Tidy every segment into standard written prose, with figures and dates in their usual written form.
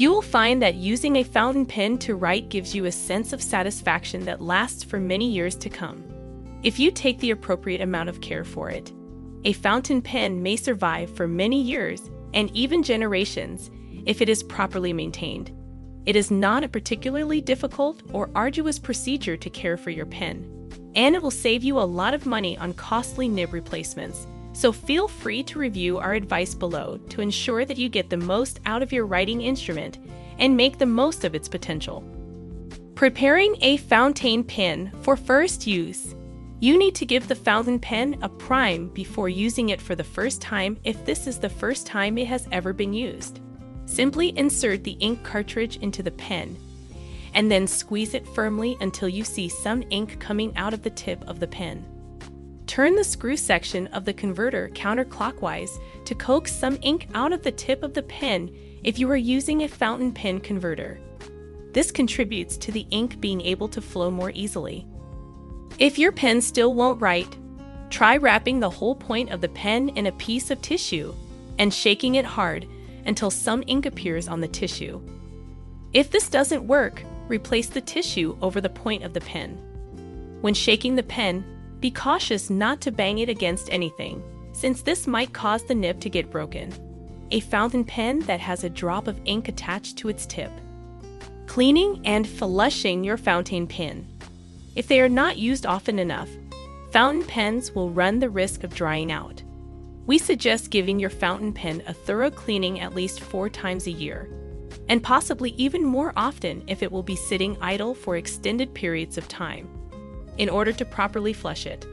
You will find that using a fountain pen to write gives you a sense of satisfaction that lasts for many years to come, if you take the appropriate amount of care for it. A fountain pen may survive for many years and even generations if it is properly maintained. It is not a particularly difficult or arduous procedure to care for your pen, and it will save you a lot of money on costly nib replacements. So feel free to review our advice below to ensure that you get the most out of your writing instrument and make the most of its potential. Preparing a fountain pen for first use. You need to give the fountain pen a prime before using it for the first time if this is the first time it has ever been used. Simply insert the ink cartridge into the pen and then squeeze it firmly until you see some ink coming out of the tip of the pen. Turn the screw section of the converter counterclockwise to coax some ink out of the tip of the pen if you are using a fountain pen converter. This contributes to the ink being able to flow more easily. If your pen still won't write, try wrapping the whole point of the pen in a piece of tissue and shaking it hard until some ink appears on the tissue. If this doesn't work, replace the tissue over the point of the pen. When shaking the pen, be cautious not to bang it against anything, since this might cause the nib to get broken. A fountain pen that has a drop of ink attached to its tip. Cleaning and flushing your fountain pen. If they are not used often enough, fountain pens will run the risk of drying out. We suggest giving your fountain pen a thorough cleaning at least 4 times a year, and possibly even more often if it will be sitting idle for extended periods of time, in order to properly flush it.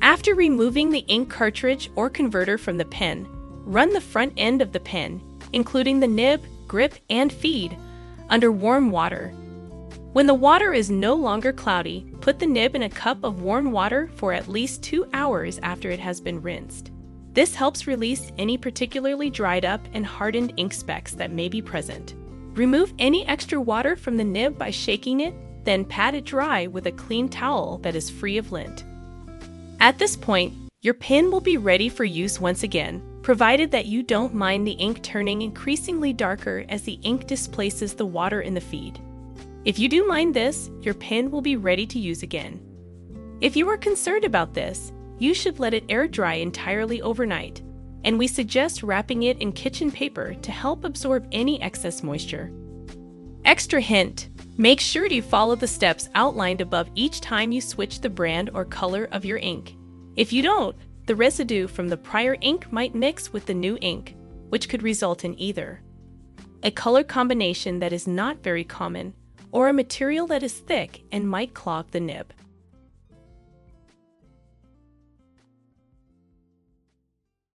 After removing the ink cartridge or converter from the pen, run the front end of the pen, including the nib, grip, and feed, under warm water. When the water is no longer cloudy, put the nib in a cup of warm water for at least 2 hours after it has been rinsed. This helps release any particularly dried up and hardened ink specks that may be present. Remove any extra water from the nib by shaking it, then pat it dry with a clean towel that is free of lint. At this point, your pen will be ready for use once again, provided that you don't mind the ink turning increasingly darker as the ink displaces the water in the feed. If you do mind this, your pen will be ready to use again. If you are concerned about this, you should let it air dry entirely overnight, and we suggest wrapping it in kitchen paper to help absorb any excess moisture. Extra hint: make sure you follow the steps outlined above each time you switch the brand or color of your ink. If you don't, the residue from the prior ink might mix with the new ink, which could result in either a color combination that is not very common or a material that is thick and might clog the nib.